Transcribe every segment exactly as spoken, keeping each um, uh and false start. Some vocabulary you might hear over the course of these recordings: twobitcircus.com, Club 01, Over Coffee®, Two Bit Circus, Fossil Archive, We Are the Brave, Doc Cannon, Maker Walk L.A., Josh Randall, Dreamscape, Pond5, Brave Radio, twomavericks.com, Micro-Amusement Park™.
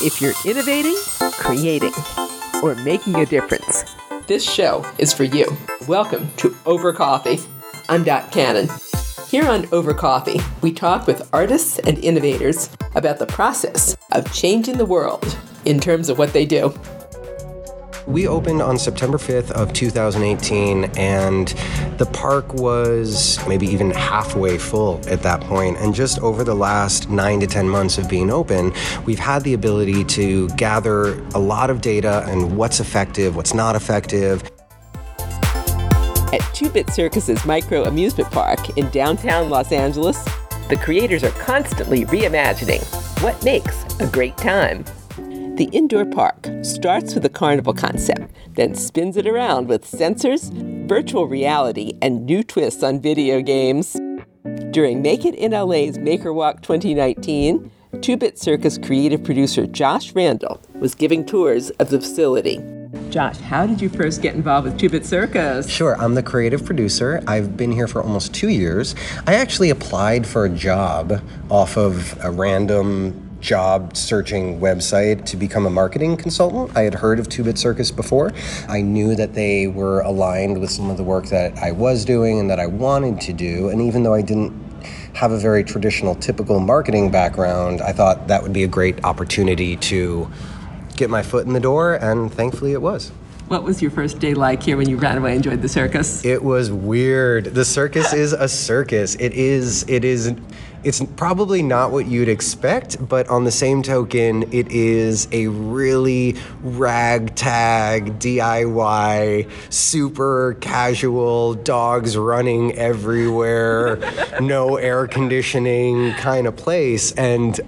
if you're innovating, creating, or making a difference, this show is for you. Welcome to Over Coffee. I'm Doc Cannon. Here on Over Coffee, we talk with artists and innovators about the process of changing the world in terms of what they do. We opened on September fifth of two thousand eighteen, and the park was maybe even halfway full at that point. And just over the last nine to ten months of being open, we've had the ability to gather a lot of data on what's effective, what's not effective. At Two Bit Circus's micro amusement park in downtown Los Angeles, the creators are constantly reimagining what makes a great time. The indoor park starts with a carnival concept, then spins it around with sensors, virtual reality, and new twists on video games. During Make It in L A's Maker Walk twenty nineteen, Two Bit Circus creative producer Josh Randall was giving tours of the facility. Josh, how did you first get involved with Two Bit Circus? Sure, I'm the creative producer. I've been here for almost two years. I actually applied for a job off of a random job searching website to become a marketing consultant. I had heard of Two Bit Circus before. I knew that they were aligned with some of the work that I was doing and that I wanted to do. And even though I didn't have a very traditional, typical marketing background, I thought that would be a great opportunity to get my foot in the door, and thankfully it was. What was your first day like here when you ran away and joined the circus? It was weird. The circus is a circus. It is, it is, it's probably not what you'd expect, but on the same token, it is a really ragtag, D I Y, super casual, dogs running everywhere, no air conditioning kind of place. And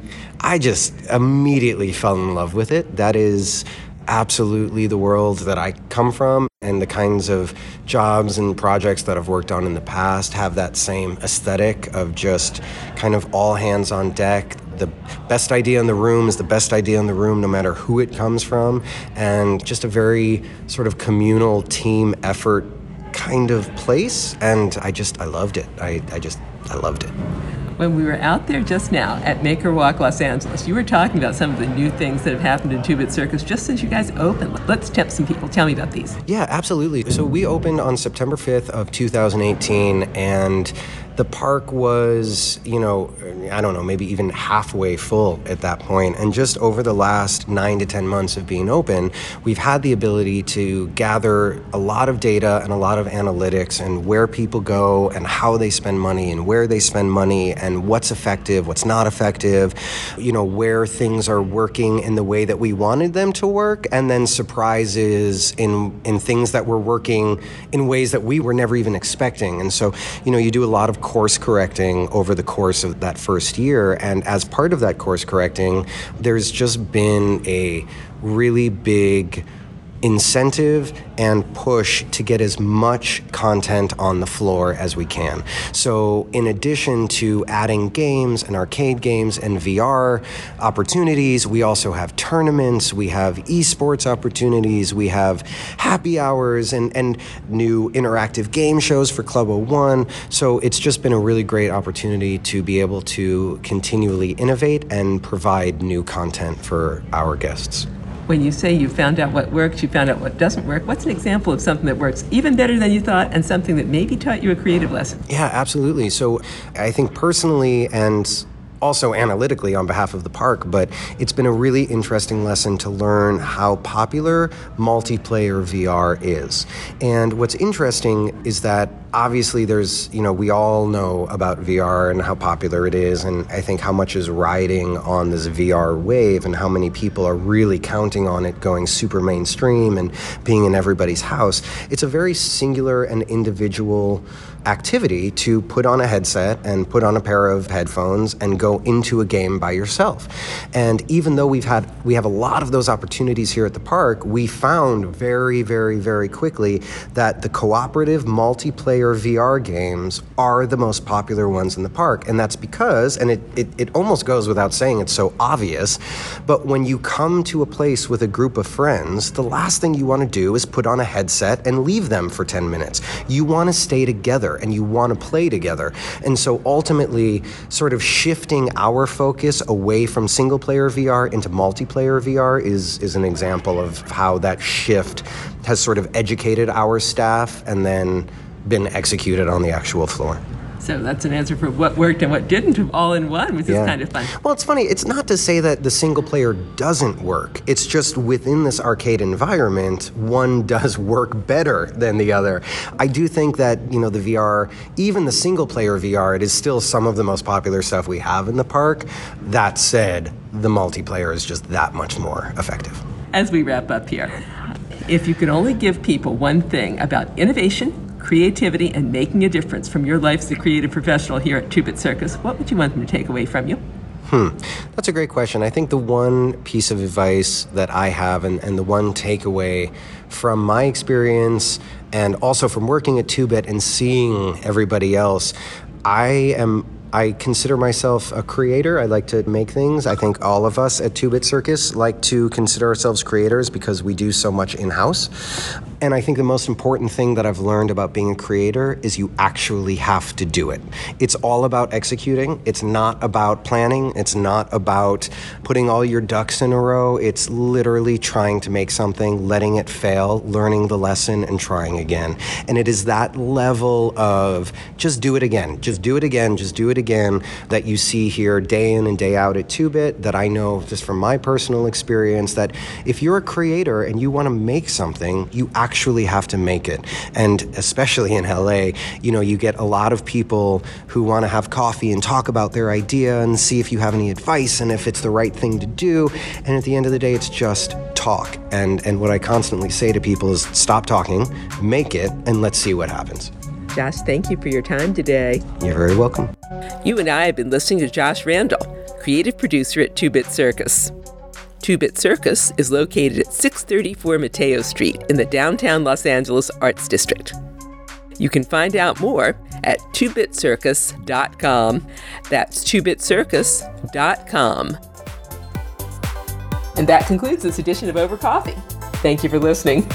I just immediately fell in love with it. That is absolutely the world that I come from, and the kinds of jobs and projects that I've worked on in the past have that same aesthetic of just kind of all hands on deck. The best idea in the room is the best idea in the room, no matter who it comes from, and just a very sort of communal team effort kind of place. And I just, I loved it. I, I just, I loved it. When we were out there just now at Maker Walk Los Angeles, you were talking about some of the new things that have happened in Two Bit Circus just since you guys opened. Let's tempt some people. Tell me about these. Yeah, absolutely. So we opened on September fifth of two thousand eighteen, and the park was, you know, I don't know, maybe even halfway full at that point. And just over the last nine to ten months of being open, we've had the ability to gather a lot of data and a lot of analytics and where people go and how they spend money and where they spend money and And what's effective, what's not effective, you know, where things are working in the way that we wanted them to work, and then surprises in in things that were working in ways that we were never even expecting. And so, you know, you do a lot of course correcting over the course of that first year. And as part of that course correcting, there's just been a really big incentive and push to get as much content on the floor as we can. So in addition to adding games and arcade games and V R opportunities, we also have tournaments, we have esports opportunities, we have happy hours and, and new interactive game shows for Club oh one. So it's just been a really great opportunity to be able to continually innovate and provide new content for our guests. When you say you found out what works, you found out what doesn't work, what's an example of something that works even better than you thought and something that maybe taught you a creative lesson? Yeah, absolutely. So I think personally and also analytically on behalf of the park, but it's been a really interesting lesson to learn how popular multiplayer V R is. And what's interesting is that obviously there's, you know, we all know about V R and how popular it is, and I think how much is riding on this V R wave and how many people are really counting on it going super mainstream and being in everybody's house. It's a very singular and individual activity to put on a headset and put on a pair of headphones and go into a game by yourself. And even though we've had, we have a lot of those opportunities here at the park, we found very, very, very quickly that the cooperative multiplayer multiplayer V R games are the most popular ones in the park. And that's because, and it, it, it almost goes without saying, it's so obvious, but when you come to a place with a group of friends, the last thing you want to do is put on a headset and leave them for ten minutes. You want to stay together and you want to play together. And so ultimately sort of shifting our focus away from single player V R into multiplayer V R is, is an example of how that shift has sort of educated our staff and then been executed on the actual floor. So that's an answer for what worked and what didn't all in one, which yeah. is kind of fun. Well, it's funny. It's not to say that the single player doesn't work. It's just within this arcade environment, one does work better than the other. I do think that, you know, the V R, even the single player V R, it is still some of the most popular stuff we have in the park. That said, the multiplayer is just that much more effective. As we wrap up here, if you could only give people one thing about innovation, creativity, and making a difference from your life as a creative professional here at Two Bit Circus, what would you want them to take away from you? Hmm. That's a great question. I think the one piece of advice that I have and, and the one takeaway from my experience and also from working at Two Bit and seeing everybody else, I am I consider myself a creator. I like to make things. I think all of us at Two Bit Circus like to consider ourselves creators because we do so much in-house. And I think the most important thing that I've learned about being a creator is you actually have to do it. It's all about executing. It's not about planning. It's not about putting all your ducks in a row. It's literally trying to make something, letting it fail, learning the lesson, and trying again. And it is that level of just do it again, just do it again, just do it again that you see here day in and day out at Two Bit, that I know just from my personal experience, that if you're a creator and you want to make something, you actually have to make it. And especially in L A, you know, you get a lot of people who want to have coffee and talk about their idea and see if you have any advice and if it's the right thing to do. And at the end of the day, it's just talk. And, and what I constantly say to people is stop talking, make it, and let's see what happens. Josh, thank you for your time today. You're very welcome. You and I have been listening to Josh Randall, creative producer at Two Bit Circus. Two Bit Circus is located at six thirty-four Mateo Street in the downtown Los Angeles Arts District. You can find out more at two bit circus dot com. That's two bit circus dot com. And that concludes this edition of Over Coffee. Thank you for listening.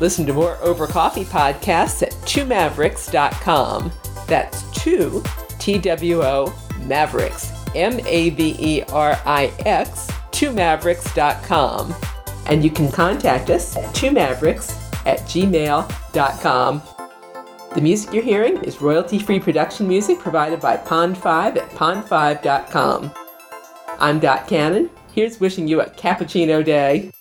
Listen to more Over Coffee podcasts at two mavericks dot com. That's two, T W O, Mavericks, M A V E R I X, two mavericks dot com. And you can contact us at two mavericks at gmail dot com. The music you're hearing is royalty-free production music provided by Pond five at pond five dot com. I'm Doc Cannon. Here's wishing you a cappuccino day.